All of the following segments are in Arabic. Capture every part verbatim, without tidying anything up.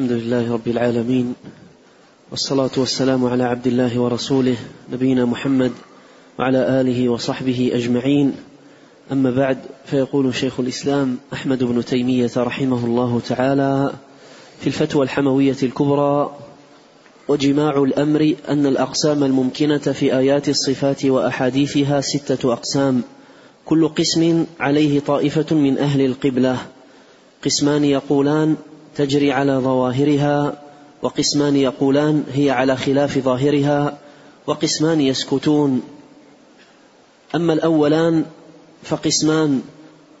الحمد لله رب العالمين، والصلاة والسلام على عبد الله ورسوله نبينا محمد وعلى آله وصحبه أجمعين. أما بعد، فيقول شيخ الإسلام أحمد بن تيمية رحمه الله تعالى في الفتوى الحموية الكبرى: وجماع الأمر أن الأقسام الممكنة في آيات الصفات وأحاديثها ستة أقسام، كل قسم عليه طائفة من أهل القبلة، قسمان يقولان تجري على ظواهرها، وقسمان يقولان هي على خلاف ظاهرها، وقسمان يسكتون. أما الأولان فقسمان: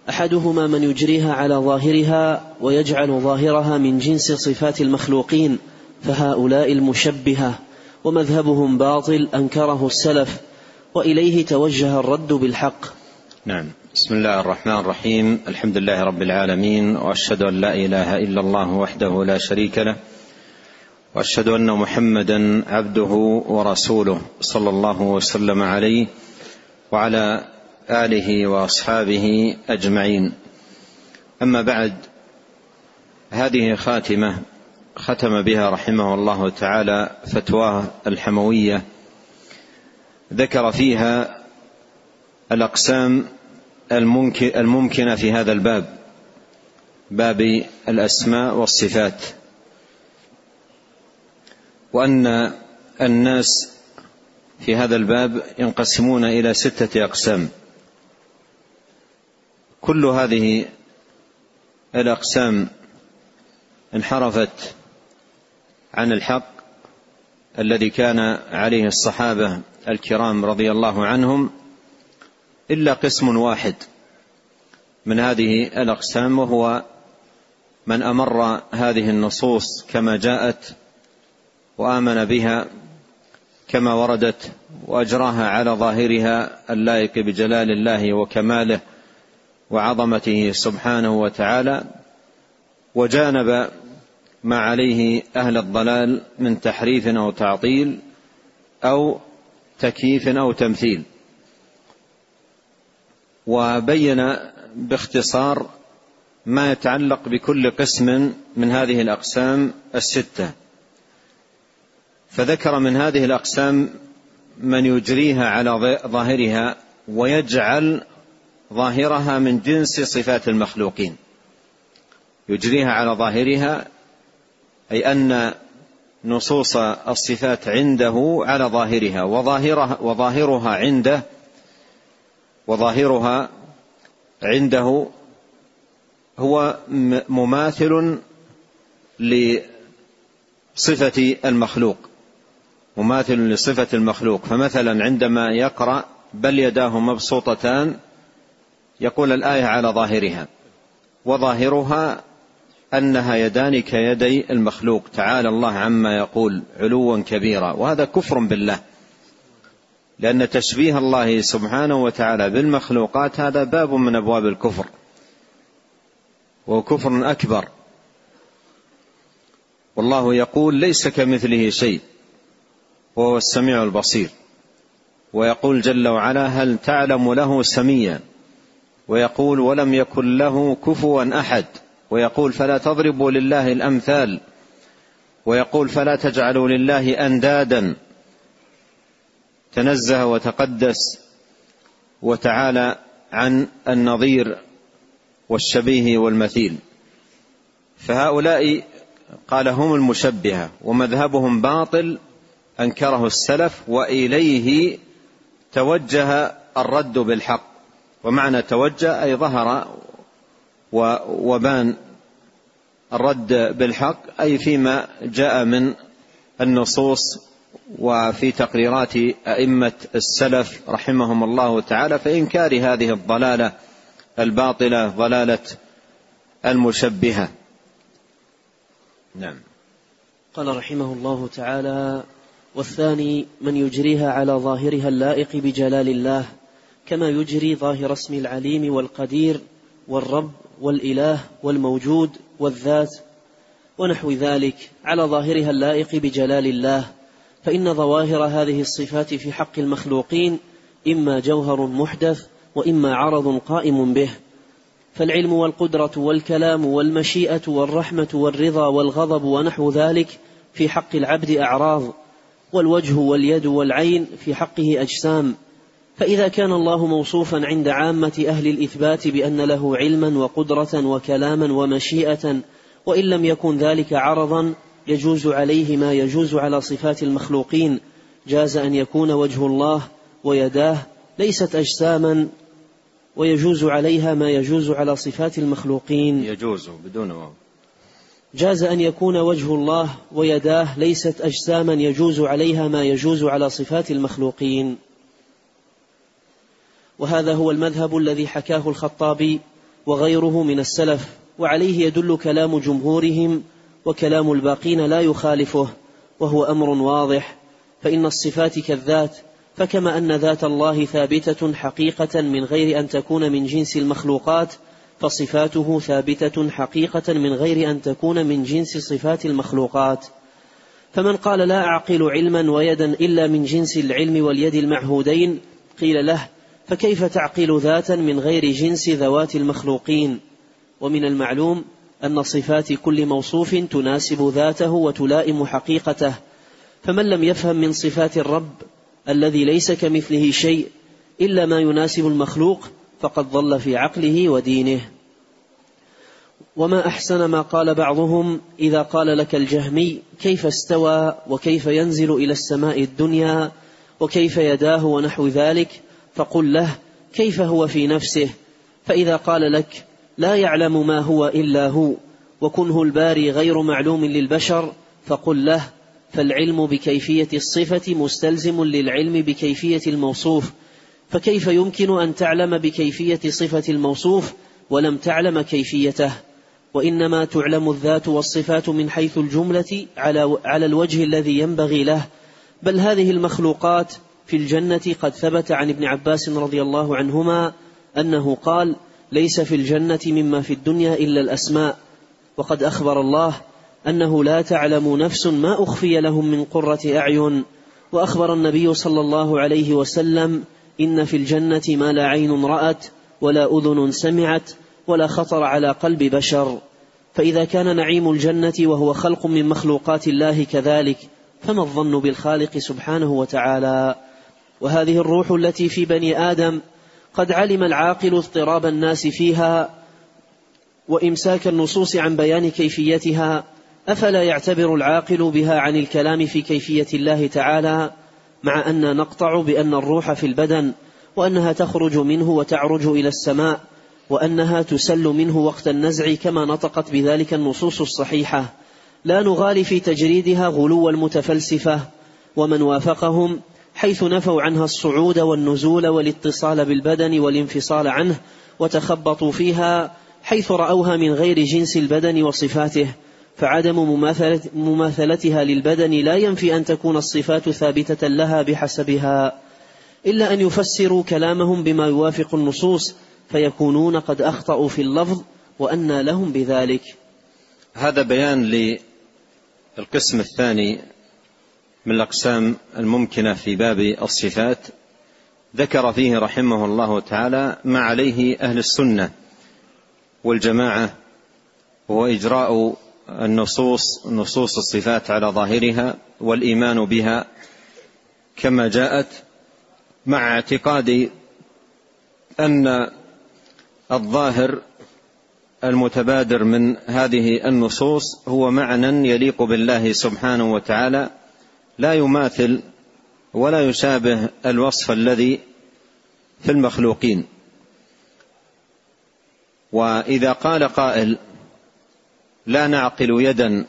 أحدهما من يجريها على ظاهرها ويجعل ظاهرها من جنس صفات المخلوقين، فهؤلاء المشبهة، ومذهبهم باطل أنكره السلف، وإليه توجه الرد بالحق. نعم. بسم الله الرحمن الرحيم، الحمد لله رب العالمين، وأشهد أن لا إله إلا الله وحده لا شريك له، وأشهد أن محمدا عبده ورسوله، صلى الله وسلم عليه وعلى آله وأصحابه أجمعين. أما بعد، هذه خاتمة ختم بها رحمه الله تعالى فتواه الحموية، ذكر فيها الأقسام الممكنة في هذا الباب، باب الأسماء والصفات، وأن الناس في هذا الباب ينقسمون إلى ستة أقسام. كل هذه الأقسام انحرفت عن الحق الذي كان عليه الصحابة الكرام رضي الله عنهم، إلا قسم واحد من هذه الأقسام، وهو من أمر هذه النصوص كما جاءت وآمن بها كما وردت، وأجراها على ظاهرها اللائق بجلال الله وكماله وعظمته سبحانه وتعالى، وجانب ما عليه أهل الضلال من تحريف أو تعطيل أو تكييف أو تمثيل. وبين باختصار ما يتعلق بكل قسم من هذه الأقسام الستة، فذكر من هذه الأقسام من يجريها على ظاهرها ويجعل ظاهرها من جنس صفات المخلوقين. يجريها على ظاهرها، أي أن نصوص الصفات عنده على ظاهرها، وظاهرها, وظاهرها عنده وظاهرها عنده هو مماثل لصفة المخلوق، مماثل لصفة المخلوق. فمثلا عندما يقرأ بل يداه مبسوطتان، يقول الآية على ظاهرها، وظاهرها أنها يدان كيدي المخلوق، تعالى الله عما يقول علوا كبيرا. وهذا كفر بالله، لأن تشبيه الله سبحانه وتعالى بالمخلوقات هذا باب من أبواب الكفر، وكفر أكبر. والله يقول ليس كمثله شيء وهو السميع البصير، ويقول جل وعلا هل تعلم له سميا، ويقول ولم يكن له كفوا أحد، ويقول فلا تضربوا لله الأمثال، ويقول فلا تجعلوا لله أندادا، تنزه وتقدس وتعالى عن النظير والشبيه والمثيل. فهؤلاء قال هم المشبهة، ومذهبهم باطل أنكره السلف، وإليه توجه الرد بالحق. ومعنى توجه أي ظهر وبان، الرد بالحق أي فيما جاء من النصوص وفي تقريرات أئمة السلف رحمهم الله تعالى في إنكار هذه الضلالة الباطلة، ضلالة المشبهة. نعم. قال رحمه الله تعالى: والثاني من يجريها على ظاهرها اللائق بجلال الله، كما يجري ظاهر اسم العليم والقدير والرب والإله والموجود والذات ونحو ذلك على ظاهرها اللائق بجلال الله، فإن ظواهر هذه الصفات في حق المخلوقين إما جوهر محدث وإما عرض قائم به، فالعلم والقدرة والكلام والمشيئة والرحمة والرضا والغضب ونحو ذلك في حق العبد أعراض، والوجه واليد والعين في حقه أجسام. فإذا كان الله موصوفا عند عامة أهل الإثبات بأن له علما وقدرة وكلاما ومشيئة، وإن لم يكن ذلك عرضا يجوز عليه ما يجوز على صفات المخلوقين، جاز أن يكون وجه الله ويداه ليست أجساما، ويجوز عليها ما يجوز على صفات المخلوقين. يجوز بدون واو. جاز أن يكون وجه الله ويداه ليست أجساما يجوز عليها ما يجوز على صفات المخلوقين. وهذا هو المذهب الذي حكاه الخطابي وغيره من السلف، وعليه يدل كلام جمهورهم، وكلام الباقين لا يخالفه، وهو أمر واضح. فإن الصفات كالذات، فكما أن ذات الله ثابتة حقيقة من غير أن تكون من جنس المخلوقات، فصفاته ثابتة حقيقة من غير أن تكون من جنس صفات المخلوقات. فمن قال لا أعقل علما ويدا إلا من جنس العلم واليد المعهودين، قيل له فكيف تعقل ذاتا من غير جنس ذوات المخلوقين؟ ومن المعلوم أن صفات كل موصوف تناسب ذاته وتلائم حقيقته، فمن لم يفهم من صفات الرب الذي ليس كمثله شيء إلا ما يناسب المخلوق فقد ضل في عقله ودينه. وما أحسن ما قال بعضهم إذا قال لك الجهمي كيف استوى وكيف ينزل إلى السماء الدنيا وكيف يداه ونحو ذلك، فقل له كيف هو في نفسه، فإذا قال لك لا يعلم ما هو إلا هو وكنه الباري غير معلوم للبشر، فقل له فالعلم بكيفية الصفة مستلزم للعلم بكيفية الموصوف، فكيف يمكن أن تعلم بكيفية صفة الموصوف ولم تعلم كيفيته؟ وإنما تعلم الذات والصفات من حيث الجملة على الوجه الذي ينبغي له. بل هذه المخلوقات في الجنة قد ثبت عن ابن عباس رضي الله عنهما أنه قال ليس في الجنة مما في الدنيا إلا الأسماء، وقد أخبر الله أنه لا تعلم نفس ما أخفي لهم من قرة أعين، وأخبر النبي صلى الله عليه وسلم إن في الجنة ما لا عين رأت ولا أذن سمعت ولا خطر على قلب بشر. فإذا كان نعيم الجنة وهو خلق من مخلوقات الله كذلك، فما الظن بالخالق سبحانه وتعالى؟ وهذه الروح التي في بني آدم قد علم العاقل اضطراب الناس فيها وإمساك النصوص عن بيان كيفيتها، أفلا يعتبر العاقل بها عن الكلام في كيفية الله تعالى، مع أن نقطع بأن الروح في البدن، وأنها تخرج منه وتعرج إلى السماء، وأنها تسل منه وقت النزع كما نطقت بذلك النصوص الصحيحة، لا نغالي في تجريدها غلو المتفلسفة ومن وافقهم، حيث نفوا عنها الصعود والنزول والاتصال بالبدن والانفصال عنه، وتخبطوا فيها حيث رأوها من غير جنس البدن وصفاته. فعدم مماثلة مماثلتها للبدن لا ينفي أن تكون الصفات ثابتة لها بحسبها، إلا أن يفسروا كلامهم بما يوافق النصوص فيكونون قد أخطأوا في اللفظ، وأنى لهم بذلك. هذا بيان للقسم الثاني من الأقسام الممكنة في باب الصفات، ذكر فيه رحمه الله تعالى ما عليه أهل السنة والجماعة، هو إجراء النصوص نصوص الصفات على ظاهرها والإيمان بها كما جاءت، مع اعتقاد أن الظاهر المتبادر من هذه النصوص هو معنى يليق بالله سبحانه وتعالى، لا يماثل ولا يشابه الوصف الذي في المخلوقين. وإذا قال قائل لا نعقل يدا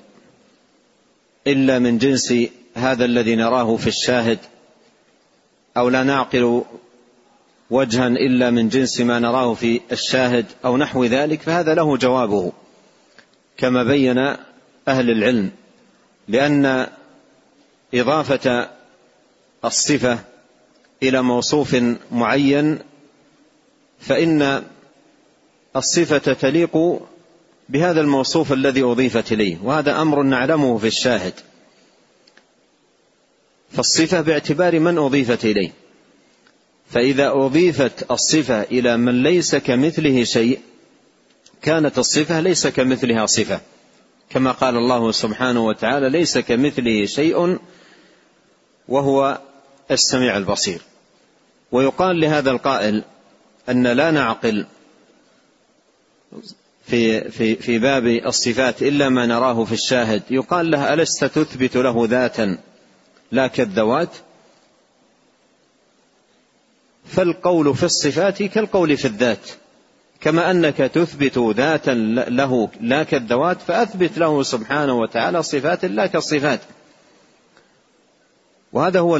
إلا من جنس هذا الذي نراه في الشاهد، أو لا نعقل وجها إلا من جنس ما نراه في الشاهد أو نحو ذلك، فهذا له جوابه كما بين أهل العلم، لأن إضافة الصفة إلى موصوف معين فإن الصفة تليق بهذا الموصوف الذي أضيفت إليه، وهذا أمر نعلمه في الشاهد، فالصفة باعتبار من أضيفت إليه. فإذا أضيفت الصفة إلى من ليس كمثله شيء كانت الصفة ليس كمثلها صفة، كما قال الله سبحانه وتعالى: ليس كمثله شيء وهو السميع البصير. ويقال لهذا القائل أن لا نعقل في, في, في باب الصفات إلا ما نراه في الشاهد، يقال له: ألست تثبت له ذاتا لا كالذوات؟ فالقول في الصفات كالقول في الذات، كما أنك تثبت ذاتا له لا كالذوات فأثبت له سبحانه وتعالى صفات لا كالصفات. وهذا هو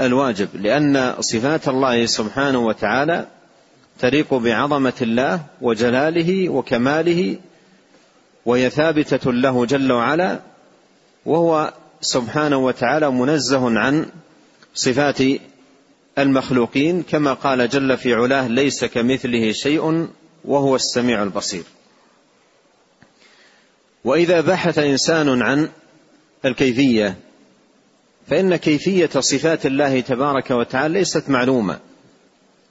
الواجب، لأن صفات الله سبحانه وتعالى تليق بعظمة الله وجلاله وكماله، وهي ثابتة له جل وعلا، وهو سبحانه وتعالى منزه عن صفات المخلوقين، كما قال جل في علاه: ليس كمثله شيء وهو السميع البصير. وإذا بحث إنسان عن الكيفية فإن كيفية صفات الله تبارك وتعالى ليست معلومة،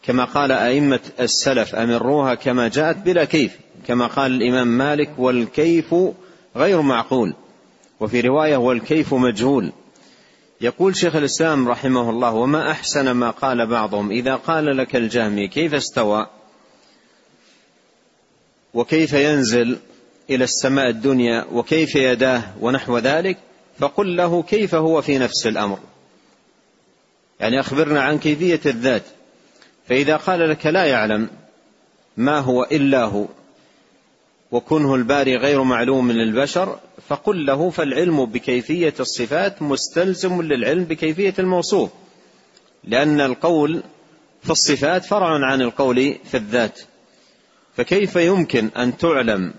كما قال أئمة السلف: أمروها كما جاءت بلا كيف، كما قال الإمام مالك: والكيف غير معقول، وفي رواية: والكيف مجهول. يقول شيخ الإسلام رحمه الله: وما أحسن ما قال بعضهم إذا قال لك الجهمي: كيف استوى وكيف ينزل إلى السماء الدنيا وكيف يداه ونحو ذلك، فقل له: كيف هو في نفس الأمر، يعني أخبرنا عن كيفية الذات. فإذا قال لك: لا يعلم ما هو إلا هو، وكنه الباري غير معلوم للبشر، فقل له: فالعلم بكيفية الصفات مستلزم للعلم بكيفية الموصوف، لأن القول في الصفات فرع عن القول في الذات. فكيف يمكن أن تعلم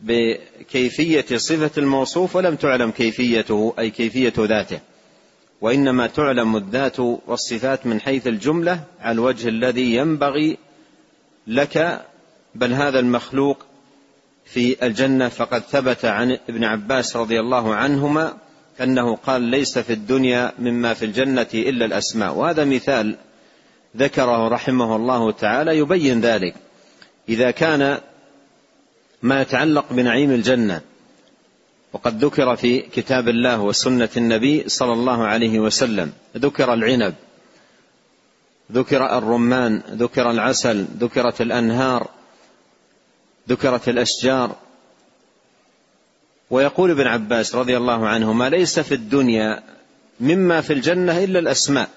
بكيفية صفة الموصوف ولم تعلم كيفيته، أي كيفية ذاته، وإنما تعلم الذات والصفات من حيث الجملة على الوجه الذي ينبغي لك. بل هذا المخلوق في الجنة فقد ثبت عن ابن عباس رضي الله عنهما أنه قال: ليس في الدنيا مما في الجنة إلا الأسماء. وهذا مثال ذكره رحمه الله تعالى يبين ذلك. إذا كان ما يتعلق بنعيم الجنة وقد ذكر في كتاب الله وسنة النبي صلى الله عليه وسلم، ذكر العنب، ذكر الرمان، ذكر العسل، ذكرت الأنهار، ذكرت الأشجار. ويقول ابن عباس رضي الله عنهما: ليس في الدنيا مما في الجنة إلا الأسماء.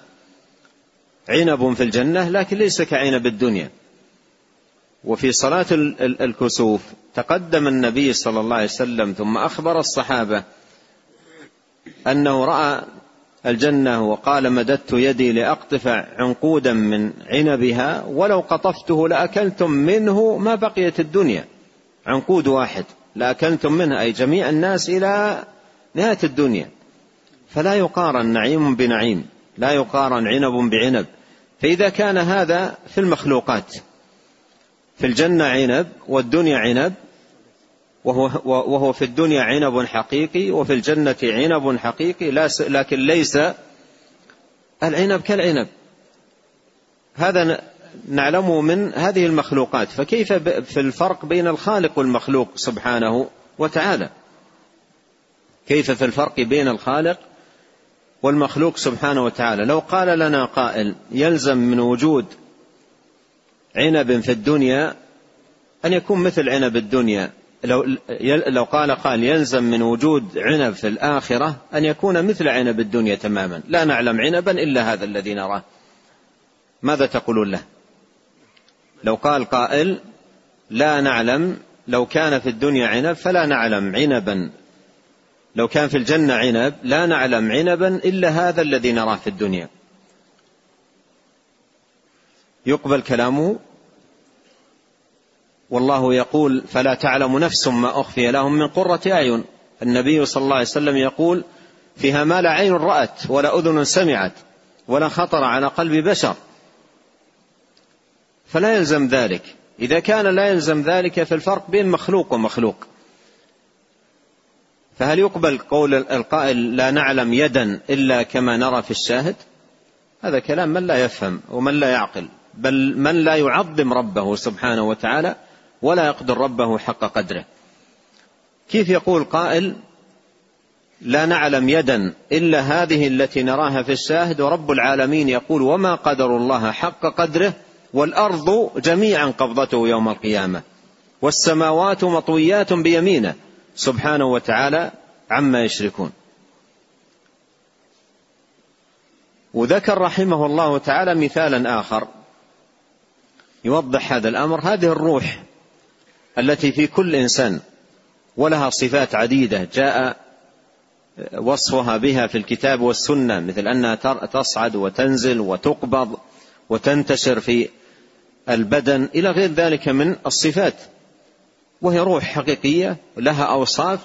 عنب في الجنة لكن ليس كعنب الدنيا. وفي صلاة الكسوف تقدم النبي صلى الله عليه وسلم ثم أخبر الصحابة أنه رأى الجنة وقال: مددت يدي لأقطف عنقودا من عنبها، ولو قطفته لأكلتم منه ما بقيت الدنيا، عنقود واحد لأكلتم منه، أي جميع الناس إلى نهاية الدنيا. فلا يقارن نعيم بنعيم، لا يقارن عنب بعنب. فإذا كان هذا في المخلوقات، في الجنة عنب والدنيا عنب، وهو, وهو في الدنيا عنب حقيقي وفي الجنة عنب حقيقي، لكن ليس العنب كالعنب. هذا نعلمه من هذه المخلوقات، فكيف في الفرق بين الخالق والمخلوق سبحانه وتعالى؟ كيف في الفرق بين الخالق والمخلوق سبحانه وتعالى؟ لو قال لنا قائل: يلزم من وجود عنب في الدنيا أن يكون مثل عنب الدنيا، لو, لو قال قال يلزم من وجود عنب في الآخرة أن يكون مثل عنب الدنيا تماما، لا نعلم عنبا إلا هذا الذي نراه، ماذا تقولون له؟ لو قال قائل: لا نعلم، لو كان في الدنيا عنب فلا نعلم عنبا، لو كان في الجنة عنب لا نعلم عنبا إلا هذا الذي نراه في الدنيا، يقبل كلامه؟ والله يقول: فلا تعلم نفس ما أخفي لهم من قرة أعين. النبي صلى الله عليه وسلم يقول: فيها ما لا عين رأت ولا أذن سمعت ولا خطر على قلب بشر. فلا يلزم ذلك. إذا كان لا يلزم ذلك في الفرق بين مخلوق ومخلوق، فهل يقبل قول القائل: لا نعلم يدا إلا كما نرى في الشاهد؟ هذا كلام من لا يفهم ومن لا يعقل، بل من لا يعظم ربه سبحانه وتعالى ولا يقدر ربه حق قدره. كيف يقول قائل لا نعلم يدا إلا هذه التي نراها في الشاهد ورب العالمين يقول وما قدر الله حق قدره والأرض جميعا قبضته يوم القيامة والسماوات مطويات بيمينه سبحانه وتعالى عما يشركون. وذكر رحمه الله تعالى مثالا آخر يوضح هذا الأمر. هذه الروح التي في كل إنسان ولها صفات عديدة جاء وصفها بها في الكتاب والسنة، مثل أنها تصعد وتنزل وتقبض وتنتشر في البدن إلى غير ذلك من الصفات، وهي روح حقيقية لها أوصاف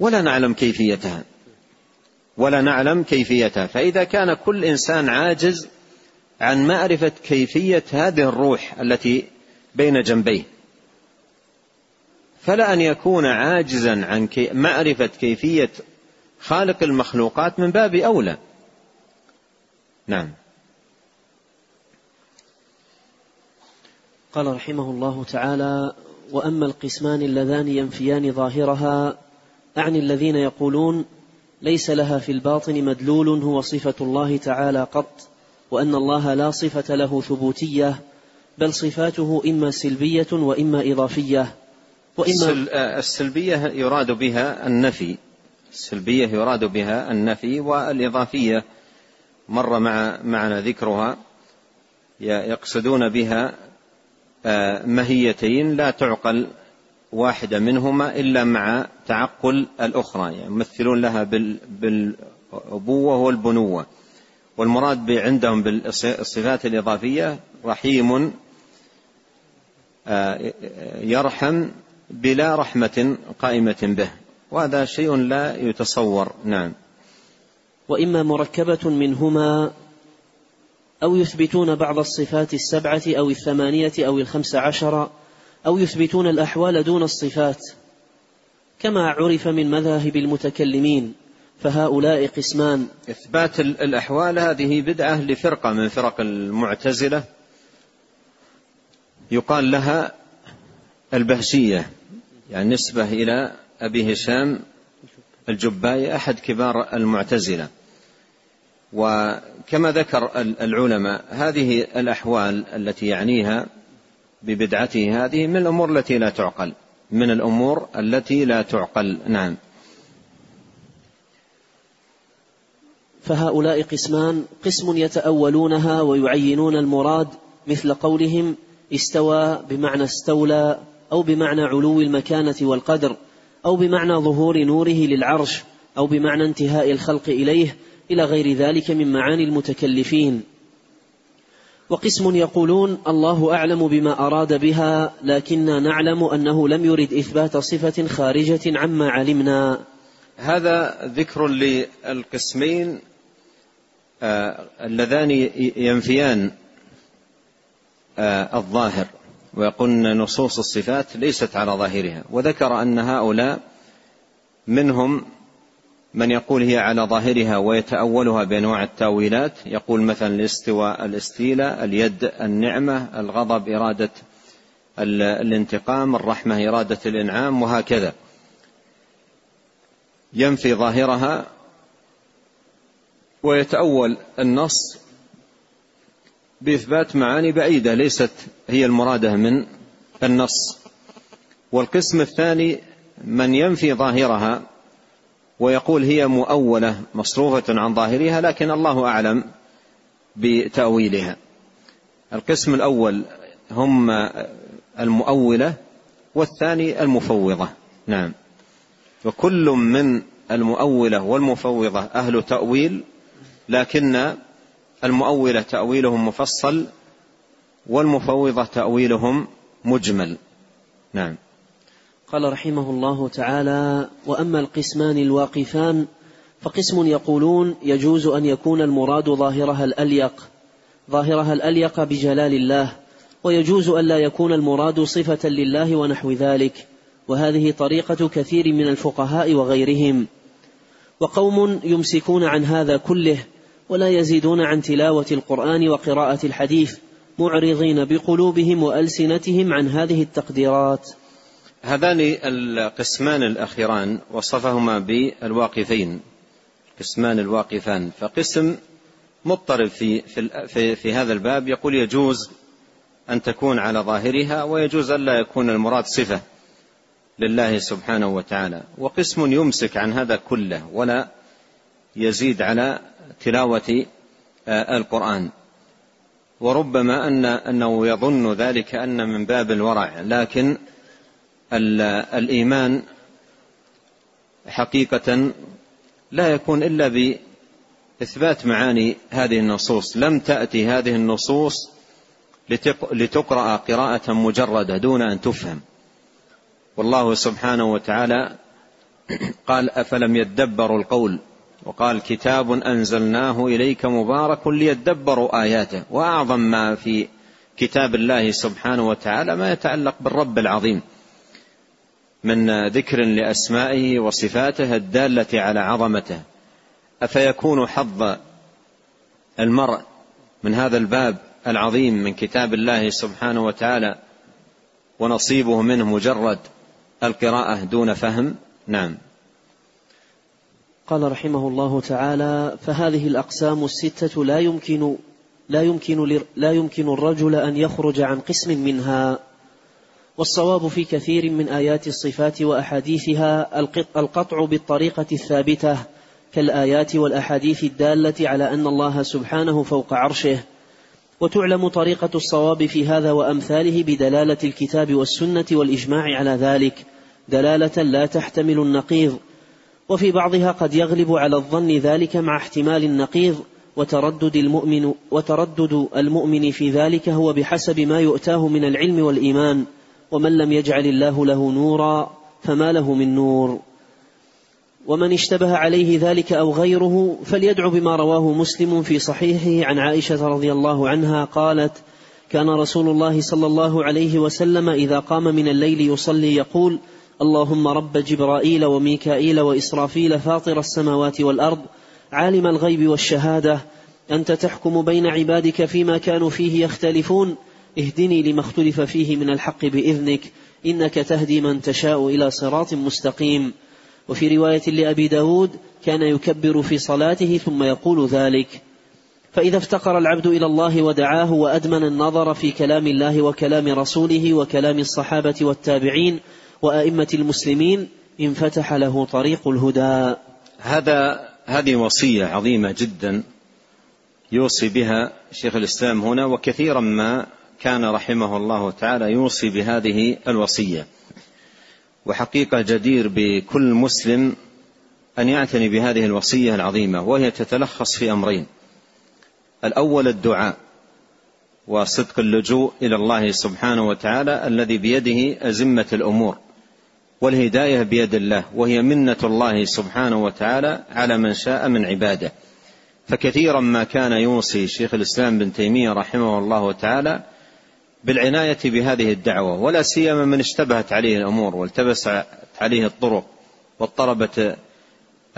ولا نعلم كيفيتها ولا نعلم كيفيتها. فإذا كان كل إنسان عاجز عن معرفة كيفية هذه الروح التي بين جنبيه، فلا أن يكون عاجزا عن معرفة كيفية خالق المخلوقات من باب أولى. نعم. قال رحمه الله تعالى: وأما القسمان اللذان ينفيان ظاهرها، أعني الذين يقولون ليس لها في الباطن مدلول هو صفة الله تعالى قط، وأن الله لا صفة له ثبوتية، بل صفاته إما سلبية وإما إضافية. وإما السلبية يراد بها النفي، السلبية يراد بها النفي، والإضافية مر مع معنا ذكرها، يقصدون بها ماهيتين لا تعقل واحدة منهما إلا مع تعقل الأخرى، يعني يمثلون لها بالأبوة والبنوة. والمراد عندهم بالصفات الإضافية رحيم يرحم بلا رحمة قائمة به، وهذا شيء لا يتصور. نعم. وإما مركبة منهما، أو يثبتون بعض الصفات السبعة أو الثمانية أو الخمس عشر، أو يثبتون الأحوال دون الصفات كما عرف من مذاهب المتكلمين، فهؤلاء قسمان. إثبات الأحوال هذه بدعة لفرقة من فرق المعتزلة يقال لها البهشية، يعني نسبة إلى أبي هشام الجبائي أحد كبار المعتزلة. وكما ذكر العلماء هذه الأحوال التي يعنيها ببدعته هذه من الأمور التي لا تعقل، من الأمور التي لا تعقل. نعم. فهؤلاء قسمان: قسم يتأولونها ويعينون المراد، مثل قولهم استوى بمعنى استولى، أو بمعنى علو المكانة والقدر، أو بمعنى ظهور نوره للعرش، أو بمعنى انتهاء الخلق إليه، إلى غير ذلك من معاني المتكلفين. وقسم يقولون الله أعلم بما أراد بها، لكننا نعلم أنه لم يرد إثبات صفة خارجة عما علمنا. هذا ذكر للقسمين اللذان ينفيان الظاهر ويقولن نصوص الصفات ليست على ظاهرها، وذكر أن هؤلاء منهم من يقول هي على ظاهرها ويتأولها بأنواع التأويلات، يقول مثلا الاستواء الاستيلاء، اليد النعمة، الغضب إرادة الانتقام، الرحمة إرادة الإنعام، وهكذا ينفي ظاهرها ويتأول النص بإثبات معاني بعيدة ليست هي المرادة من النص. والقسم الثاني من ينفي ظاهرها ويقول هي مؤولة مصروفة عن ظاهرها، لكن الله أعلم بتأويلها. القسم الأول هم المؤولة والثاني المفوضة. نعم. وكل من المؤولة والمفوضة أهل تأويل، لكن المؤولة تأويلهم مفصل والمفوضة تأويلهم مجمل. نعم. قال رحمه الله تعالى: وأما القسمان الواقفان، فقسم يقولون يجوز أن يكون المراد ظاهرها الأليق ظاهرها الأليق بجلال الله، ويجوز أن لا يكون المراد صفة لله ونحو ذلك، وهذه طريقة كثير من الفقهاء وغيرهم. وقوم يمسكون عن هذا كله ولا يزيدون عن تلاوة القرآن وقراءة الحديث، معرضين بقلوبهم وألسنتهم عن هذه التقديرات. هذان القسمان الأخيران وصفهما بالواقفين، قسمان الواقفان. فقسم مضطرب في, في, في, في هذا الباب يقول يجوز أن تكون على ظاهرها ويجوز أن لا يكون المراد صفة لله سبحانه وتعالى، وقسم يمسك عن هذا كله ولا يزيد على تلاوة القرآن، وربما أن أنه يظن ذلك أن من باب الورع، لكن الإيمان حقيقة لا يكون إلا بإثبات معاني هذه النصوص. لم تأتي هذه النصوص لتقرأ قراءة مجردة دون أن تفهم، والله سبحانه وتعالى قال أفلم يدبروا القول وقال كتاب أنزلناه إليك مبارك ليدبروا آياته. وأعظم ما في كتاب الله سبحانه وتعالى ما يتعلق بالرب العظيم من ذكر لأسمائه وصفاته الدالة على عظمته. أفيكون حظ المرء من هذا الباب العظيم من كتاب الله سبحانه وتعالى ونصيبه منه مجرد القراءة دون فهم؟ نعم. قال رحمه الله تعالى: فهذه الأقسام الستة لا يمكن لا يمكن لا يمكن الرجل أن يخرج عن قسم منها. والصواب في كثير من آيات الصفات وأحاديثها القطع بالطريقة الثابتة كالآيات والأحاديث الدالة على أن الله سبحانه فوق عرشه، وتعلم طريقة الصواب في هذا وأمثاله بدلالة الكتاب والسنة والإجماع على ذلك دلالة لا تحتمل النقيض، وفي بعضها قد يغلب على الظن ذلك مع احتمال النقيض، وتردد المؤمن وتردد المؤمن في ذلك هو بحسب ما يؤتاه من العلم والإيمان، ومن لم يجعل الله له نورا فما له من نور. ومن اشتبه عليه ذلك أو غيره فليدع بما رواه مسلم في صحيحه عن عائشة رضي الله عنها قالت: كان رسول الله صلى الله عليه وسلم إذا قام من الليل يصلي يقول: اللهم رب جبرائيل وميكائيل وإسرافيل فاطر السماوات والأرض عالم الغيب والشهادة، أنت تحكم بين عبادك فيما كانوا فيه يختلفون، اهدني لما اختلف فيه من الحق بإذنك، إنك تهدي من تشاء إلى صراط مستقيم. وفي رواية لأبي داود: كان يكبر في صلاته ثم يقول ذلك. فإذا افتقر العبد إلى الله ودعاه وأدمن النظر في كلام الله وكلام رسوله وكلام الصحابة والتابعين وأئمة المسلمين انفتح له طريق الهدى. هذا هذه وصية عظيمة جدا يوصي بها شيخ الإسلام هنا، وكثيرا ما كان رحمه الله تعالى يوصي بهذه الوصية. وحقيقة جدير بكل مسلم أن يعتني بهذه الوصية العظيمة، وهي تتلخص في أمرين: الأول الدعاء وصدق اللجوء إلى الله سبحانه وتعالى الذي بيده أزمة الأمور، والهداية بيد الله وهي منة الله سبحانه وتعالى على من شاء من عباده. فكثيرا ما كان يوصي شيخ الإسلام بن تيمية رحمه الله تعالى بالعناية بهذه الدعوة، ولا سيما من اشتبهت عليه الأمور والتبست عليه الطرق واضطربت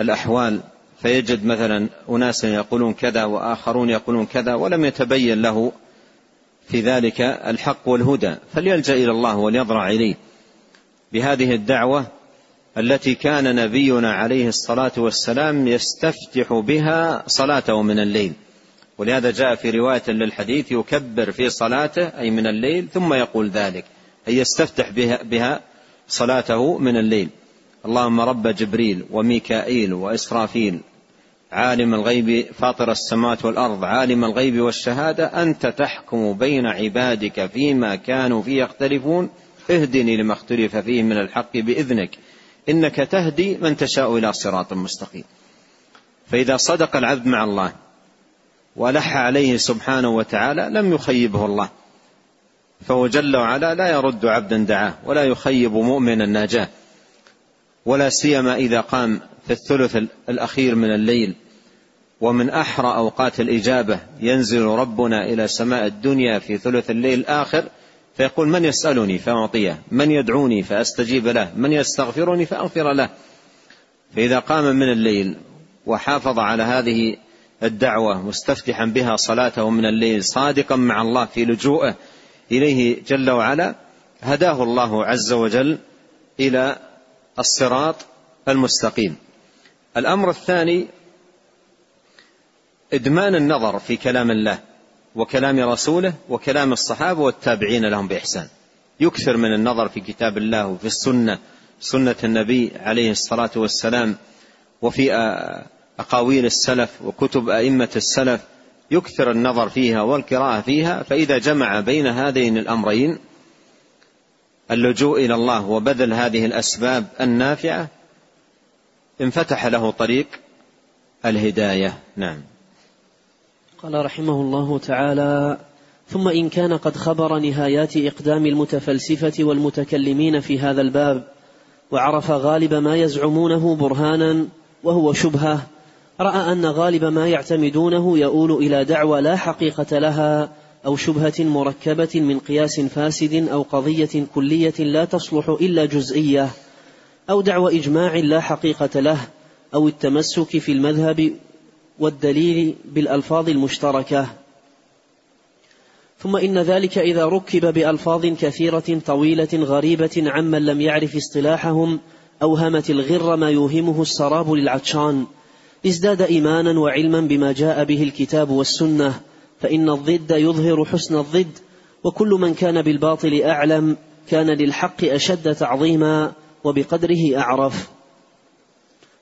الأحوال، فيجد مثلا أناسا يقولون كذا وآخرون يقولون كذا ولم يتبين له في ذلك الحق والهدى، فليلجأ إلى الله وليضرع إليه بهذه الدعوة التي كان نبينا عليه الصلاة والسلام يستفتح بها صلاته من الليل. ولهذا جاء في رواية للحديث: يكبر في صلاته أي من الليل ثم يقول ذلك، أي يستفتح بها, بها صلاته من الليل: اللهم رب جبريل وميكائيل وإسرافيل عالم الغيب فاطر السماوات والأرض عالم الغيب والشهادة، أنت تحكم بين عبادك فيما كانوا فيه يختلفون، اهدني لما اختلف فيه من الحق بإذنك، إنك تهدي من تشاء إلى صراط مستقيم. فإذا صدق العبد مع الله ولح عليه سبحانه وتعالى لم يخيبه الله، فهو جل وعلا لا يرد عبدا دعاه ولا يخيب مؤمنا ناجاه، ولا سيما إذا قام في الثلث الأخير من الليل ومن أحرى أوقات الإجابة. ينزل ربنا إلى سماء الدنيا في ثلث الليل الآخر فيقول: من يسألني فأعطيه، من يدعوني فأستجيب له، من يستغفرني فأغفر له. فإذا قام من الليل وحافظ على هذه الدعوة مستفتحا بها صلاته من الليل صادقا مع الله في لجوءه إليه جل وعلا، هداه الله عز وجل إلى الصراط المستقيم. الأمر الثاني إدمان النظر في كلام الله وكلام رسوله وكلام الصحابة والتابعين لهم بإحسان، يكثر من النظر في كتاب الله وفي السنة سنة النبي عليه الصلاة والسلام وفي أقاويل السلف وكتب أئمة السلف، يكثر النظر فيها والقراءة فيها، فإذا جمع بين هذين الأمرين اللجوء إلى الله وبذل هذه الأسباب النافعة انفتح له طريق الهداية. نعم. قال رحمه الله تعالى: ثم إن كان قد خبر نهايات إقدام المتفلسفة والمتكلمين في هذا الباب، وعرف غالب ما يزعمونه برهانا وهو شبهة، رأى أن غالب ما يعتمدونه يؤول إلى دعوى لا حقيقة لها أو شبهة مركبة من قياس فاسد أو قضية كلية لا تصلح إلا جزئية، أو دعوى إجماع لا حقيقة له، أو التمسك في المذهب والدليل بالألفاظ المشتركة. ثم إن ذلك إذا ركب بألفاظ كثيرة طويلة غريبة عمن لم يعرف اصطلاحهم أوهمت الغر ما يوهمه السراب للعطشان، ازداد إيمانا وعلما بما جاء به الكتاب والسنة، فإن الضد يظهر حسن الضد، وكل من كان بالباطل أعلم كان للحق أشد تعظيما وبقدره أعرف.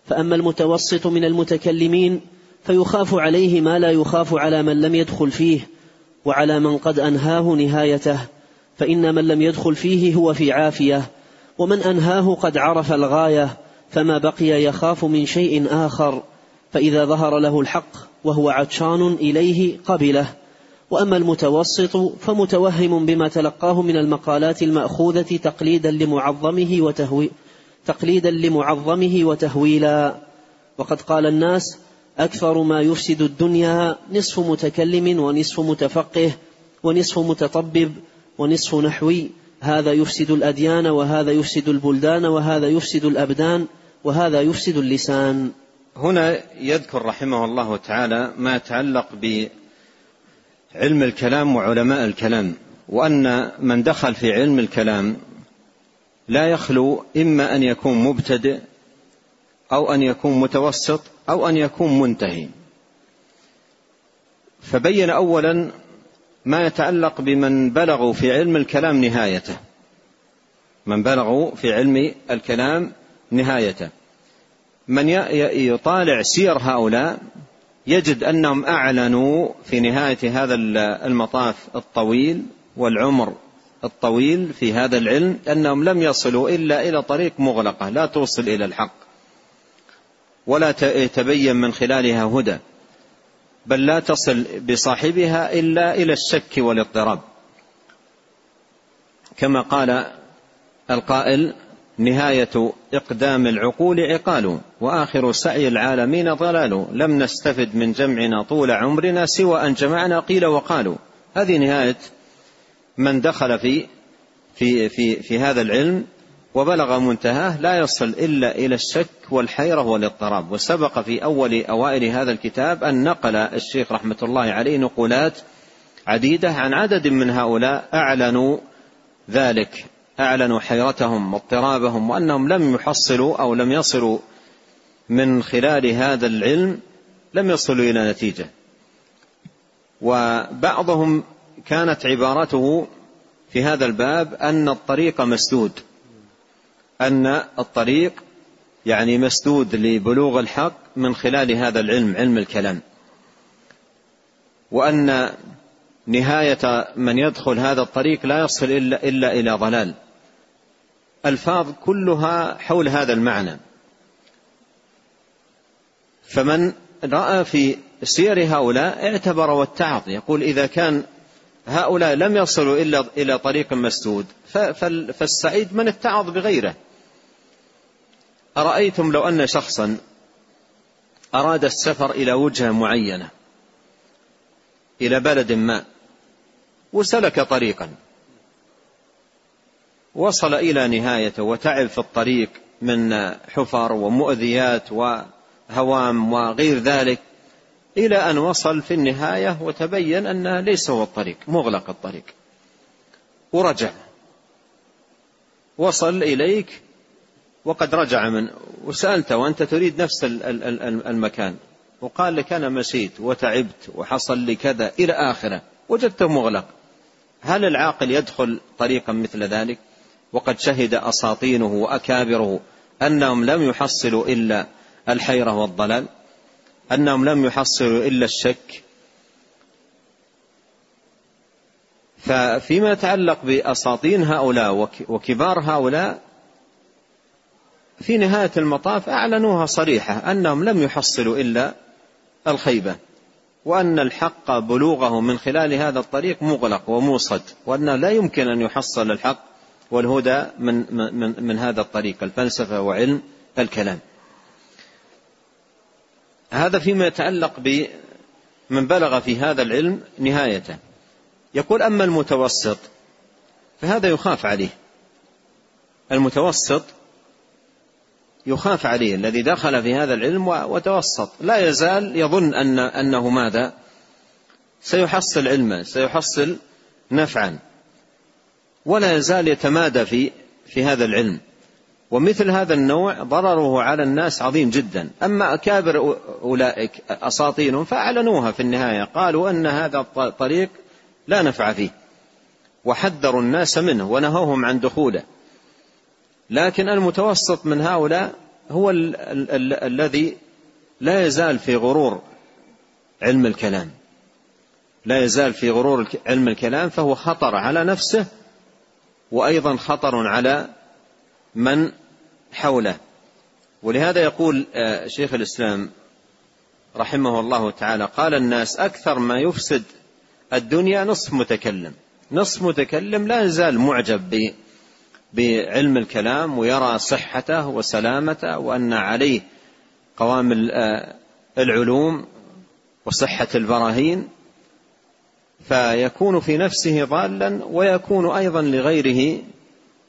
فأما المتوسط من المتكلمين فيخاف عليه ما لا يخاف على من لم يدخل فيه، وعلى من قد أنهاه نهايته، فإن من لم يدخل فيه هو في عافية، ومن أنهاه قد عرف الغاية فما بقي يخاف من شيء آخر، فإذا ظهر له الحق وهو عطشان إليه قبله. وأما المتوسط فمتوهم بما تلقاه من المقالات المأخوذة تقليدا لمعظمه وتهوي تقليدا لمعظمه وتهويلا. وقد قال الناس: أكثر ما يفسد الدنيا نصف متكلم ونصف متفقه ونصف متطبب ونصف نحوي، هذا يفسد الأديان وهذا يفسد البلدان وهذا يفسد الأبدان وهذا يفسد اللسان. هنا يذكر رحمه الله تعالى ما يتعلق بعلم الكلام وعلماء الكلام، وأن من دخل في علم الكلام لا يخلو إما أن يكون مبتدئ أو أن يكون متوسط أو أن يكون منتهي. فبين أولا ما يتعلق بمن بلغوا في علم الكلام نهايته، من بلغوا في علم الكلام نهايته من يطالع سير هؤلاء يجد أنهم أعلنوا في نهاية هذا المطاف الطويل والعمر الطويل في هذا العلم أنهم لم يصلوا إلا إلى طريق مغلقة لا توصل إلى الحق ولا تبين من خلالها هدى، بل لا تصل بصاحبها إلا إلى الشك والاضطراب، كما قال القائل: نهاية إقدام العقول عقال، وآخر سعي العالمين ضلال، لم نستفد من جمعنا طول عمرنا سوى أن جمعنا قيل وقالوا. هذه نهاية من دخل في في في في هذا العلم وبلغ منتهاه، لا يصل إلا إلى الشك والحيرة والاضطراب. وسبق في أول أوائل هذا الكتاب أن نقل الشيخ رحمة الله عليه نقولات عديدة عن عدد من هؤلاء أعلنوا ذلك، أعلنوا حيرتهم واضطرابهم وأنهم لم يحصلوا أو لم يصلوا من خلال هذا العلم لم يصلوا إلى نتيجة. وبعضهم كانت عبارته في هذا الباب أن الطريق مسدود، أن الطريق يعني مسدود لبلوغ الحق من خلال هذا العلم علم الكلام، وأن نهاية من يدخل هذا الطريق لا يصل إلا, إلا إلى ضلال. ألفاظ كلها حول هذا المعنى. فمن رأى في سير هؤلاء اعتبر والتعظ، يقول: إذا كان هؤلاء لم يصلوا إلا إلى طريق مسدود فالسعيد من اتعظ بغيره. أرأيتم لو أن شخصا أراد السفر إلى وجهة معينة إلى بلد ما وسلك طريقا، وصل إلى نهايته وتعب في الطريق من حفر ومؤذيات وهوام وغير ذلك، إلى أن وصل في النهاية وتبين أنه ليس هو الطريق، مغلق الطريق، ورجع، وصل إليك وقد رجع من، وسألته وأنت تريد نفس المكان، وقال لك أنا مسيت وتعبت وحصل لي كذا إلى آخره، وجدته مغلق. هل العاقل يدخل طريقا مثل ذلك وقد شهد أساطينه وأكابره أنهم لم يحصلوا إلا الحيرة والضلال، أنهم لم يحصلوا إلا الشك؟ ففيما يتعلق بأساطين هؤلاء وكبار هؤلاء، في نهاية المطاف أعلنوها صريحة أنهم لم يحصلوا إلا الخيبة، وأن الحق بلوغه من خلال هذا الطريق مغلق وموصد، وأنه لا يمكن أن يحصل الحق والهدى من, من, من هذا الطريق، الفلسفة وعلم الكلام. هذا فيما يتعلق بمن بلغ في هذا العلم نهايته. يقول أما المتوسط فهذا يخاف عليه، المتوسط يخاف عليه، الذي دخل في هذا العلم وتوسط لا يزال يظن أن أنه ماذا سيحصل علما، سيحصل نفعا، ولا يزال يتمادى في في هذا العلم. ومثل هذا النوع ضرره على الناس عظيم جدا. أما أكابر أولئك أساطينهم فأعلنوها في النهاية، قالوا أن هذا الطريق لا نفع فيه، وحذروا الناس منه ونهوهم عن دخوله. لكن المتوسط من هؤلاء هو ال ال ال الذي لا يزال في غرور علم الكلام، لا يزال في غرور علم الكلام، فهو خطر على نفسه وأيضا خطر على من حوله. ولهذا يقول شيخ الإسلام رحمه الله تعالى: قال الناس أكثر ما يفسد الدنيا نصف متكلم، نصف متكلم لا يزال معجب به بعلم الكلام ويرى صحته وسلامته وأن عليه قوام العلوم وصحة البراهين، فيكون في نفسه ضالا ويكون أيضا لغيره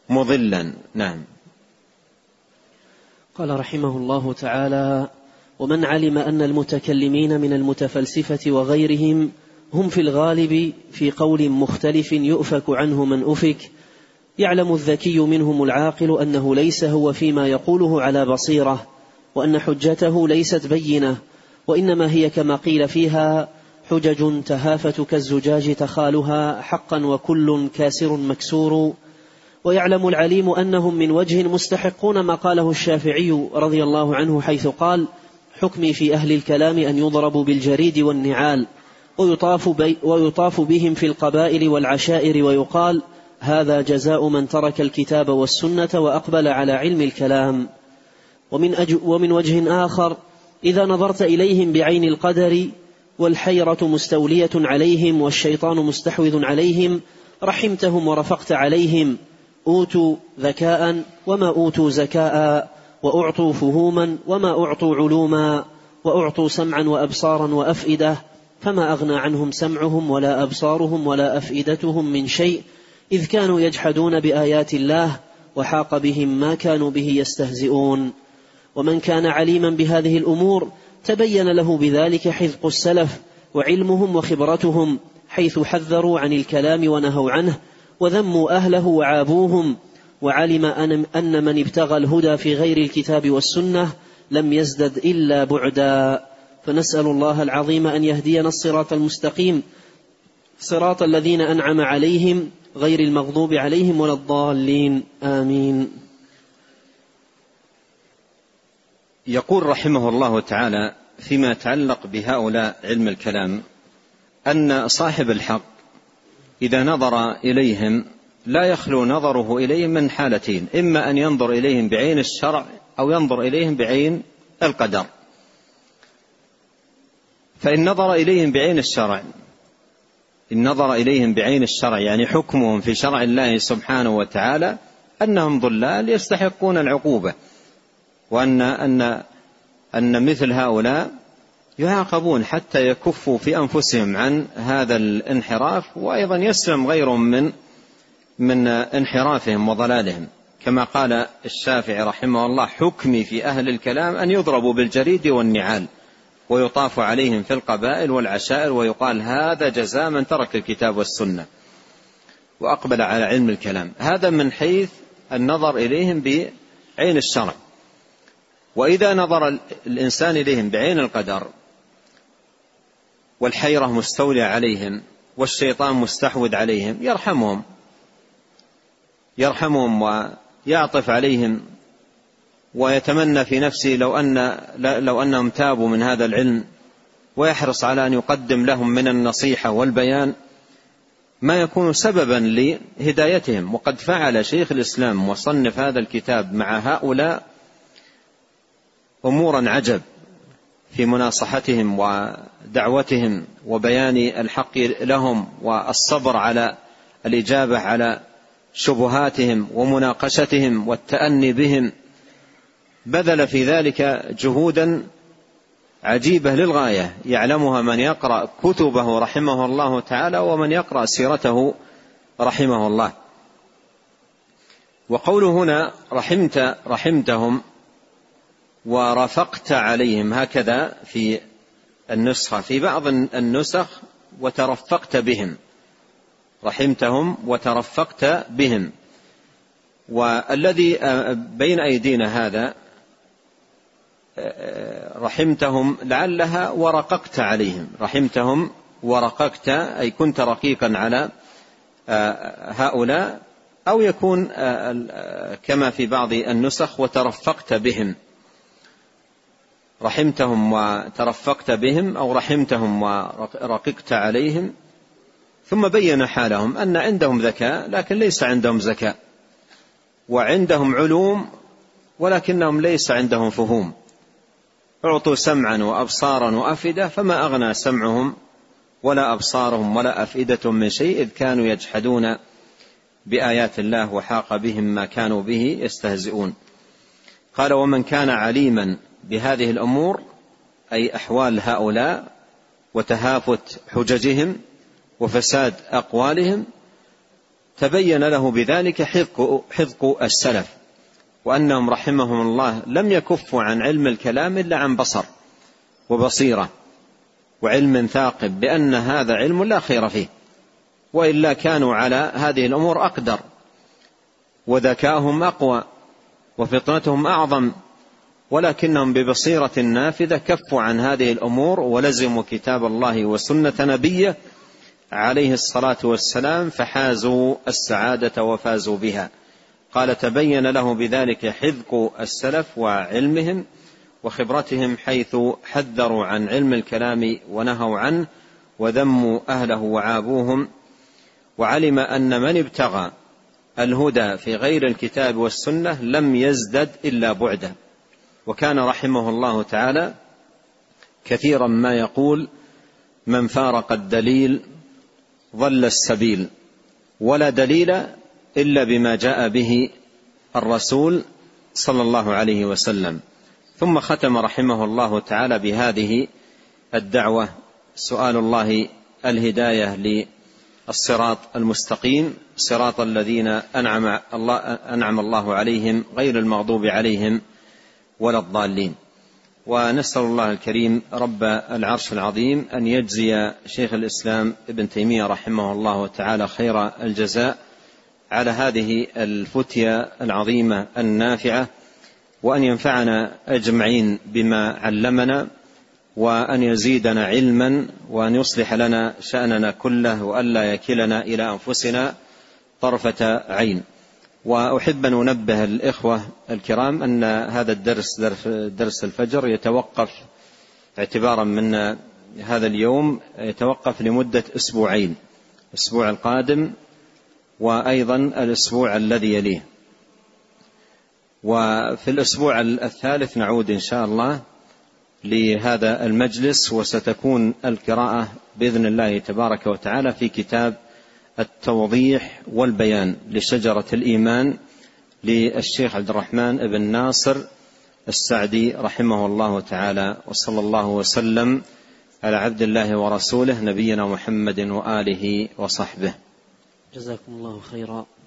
مضلا. نعم. قال رحمه الله تعالى: ومن علم أن المتكلمين من المتفلسفة وغيرهم هم في الغالب في قول مختلف يؤفك عنه من أفك، يعلم الذكي منهم العاقل أنه ليس هو فيما يقوله على بصيرة، وأن حجته ليست بينة، وإنما هي كما قيل فيها حجج تهافت كالزجاج تخالها حقا وكل كاسر مكسور. ويعلم العليم أنهم من وجه مستحقون ما قاله الشافعي رضي الله عنه حيث قال: حكمي في أهل الكلام أن يضربوا بالجريد والنعال، ويطاف, بي ويطاف بهم في القبائل والعشائر، ويقال: هذا جزاء من ترك الكتاب والسنة وأقبل على علم الكلام. ومن, أج ومن وجه آخر إذا نظرت إليهم بعين القدر والحيرة مستولية عليهم والشيطان مستحوذ عليهم، رحمتهم ورفقت عليهم، أوتوا ذكاء وما أوتوا زكاء، وأعطوا فهوما وما أعطوا علوما، وأعطوا سمعا وأبصارا وأفئدة، فما أغنى عنهم سمعهم ولا أبصارهم ولا أفئدتهم من شيء، إذ كانوا يجحدون بآيات الله وحاق بهم ما كانوا به يستهزئون. ومن كان عليما بهذه الأمور تبين له بذلك حذق السلف وعلمهم وخبرتهم، حيث حذروا عن الكلام ونهوا عنه وذموا أهله وعابوهم، وعلم أن من ابتغى الهدى في غير الكتاب والسنة لم يزدد إلا بعدا. فنسأل الله العظيم أن يهدينا الصراط المستقيم، صراط الذين أنعم عليهم غير المغضوب عليهم ولا الضالين، آمين. يقول رحمه الله تعالى فيما يتعلق بهؤلاء علم الكلام: أن صاحب الحق إذا نظر إليهم لا يخلو نظره إليهم من حالتين: إما أن ينظر إليهم بعين الشرع أو ينظر إليهم بعين القدر. فإن نظر إليهم بعين الشرع إن نظر إليهم بعين الشرع يعني حكمهم في شرع الله سبحانه وتعالى أنهم ضلال يستحقون العقوبة، وأن أن أن مثل هؤلاء يعاقبون حتى يكفوا في أنفسهم عن هذا الانحراف، وأيضا يسلم غيرهم من من انحرافهم وضلالهم، كما قال الشافعي رحمه الله: حكمي في أهل الكلام أن يضربوا بالجريد والنعال، ويطاف عليهم في القبائل والعشائر ويقال هذا جزاء من ترك الكتاب والسنة وأقبل على علم الكلام. هذا من حيث النظر إليهم بعين الشرع. وإذا نظر الإنسان إليهم بعين القدر والحيرة مستولى عليهم والشيطان مستحوذ عليهم يرحمهم يرحمهم ويعطف عليهم ويتمنى في نفسه لو أن لو أنهم تابوا من هذا العلم، ويحرص على أن يقدم لهم من النصيحة والبيان ما يكون سببا لهدايتهم. وقد فعل شيخ الإسلام وصنف هذا الكتاب مع هؤلاء أمورا عجب في مناصحتهم ودعوتهم وبيان الحق لهم والصبر على الإجابة على شبهاتهم ومناقشتهم والتأني بهم، بذل في ذلك جهودا عجيبة للغاية يعلمها من يقرأ كتبه رحمه الله تعالى ومن يقرأ سيرته رحمه الله. وقوله هنا رحمت رحمتهم ورفقت عليهم، هكذا في النسخة، في بعض النسخ وترفقت بهم، رحمتهم وترفقت بهم. والذي بين أيدينا هذا رحمتهم لعلها ورققت عليهم، رحمتهم ورققت أي كنت رقيقا على هؤلاء، أو يكون كما في بعض النسخ وترفقت بهم، رحمتهم وترفقت بهم، أو رحمتهم ورققت عليهم. ثم بين حالهم أن عندهم ذكاء لكن ليس عندهم ذكاء، وعندهم علوم ولكنهم ليس عندهم فهوم، أعطوا سمعا وأبصارا وأفئدة فما أغنى سمعهم ولا أبصارهم ولا أفئدتهم من شيء إذ كانوا يجحدون بآيات الله وحاق بهم ما كانوا به يستهزئون. قال ومن كان عليما بهذه الأمور، أي أحوال هؤلاء وتهافت حججهم وفساد أقوالهم، تبين له بذلك حذق السلف، وأنهم رحمهم الله لم يكفوا عن علم الكلام إلا عن بصر وبصيرة وعلم ثاقب بأن هذا علم لا خير فيه، وإلا كانوا على هذه الأمور أقدر وذكاهم أقوى وفطنتهم أعظم، ولكنهم ببصيرة نافذة كفوا عن هذه الأمور ولزموا كتاب الله وسنة نبيه عليه الصلاة والسلام فحازوا السعادة وفازوا بها. قال تبين له بذلك حذق السلف وعلمهم وخبرتهم، حيث حذروا عن علم الكلام ونهوا عنه وذموا أهله وعابوهم. وعلم أن من ابتغى الهدى في غير الكتاب والسنة لم يزدد إلا بعدا. وكان رحمه الله تعالى كثيرا ما يقول من فارق الدليل ضل السبيل، ولا دليل إلا بما جاء به الرسول صلى الله عليه وسلم. ثم ختم رحمه الله تعالى بهذه الدعوة، سؤال الله الهداية للصراط المستقيم، صراط الذين أنعم الله, أنعم الله عليهم غير المغضوب عليهم ولا الضالين. ونسأل الله الكريم رب العرش العظيم أن يجزي شيخ الإسلام ابن تيمية رحمه الله تعالى خير الجزاء على هذه الفتية العظيمة النافعة، وأن ينفعنا أجمعين بما علمنا، وأن يزيدنا علما، وأن يصلح لنا شأننا كله، وألا يكلنا إلى أنفسنا طرفة عين. وأحب أن أنبه الإخوة الكرام أن هذا الدرس درس الفجر يتوقف اعتبارا من هذا اليوم، يتوقف لمدة أسبوعين، الأسبوع القادم وأيضا الأسبوع الذي يليه. وفي الأسبوع الثالث نعود إن شاء الله لهذا المجلس، وستكون القراءة بإذن الله تبارك وتعالى في كتاب التوضيح والبيان لشجرة الإيمان للشيخ عبد الرحمن بن ناصر السعدي رحمه الله تعالى. وصلى الله وسلم على عبد الله ورسوله نبينا محمد وآله وصحبه. جزاكم الله خيرا.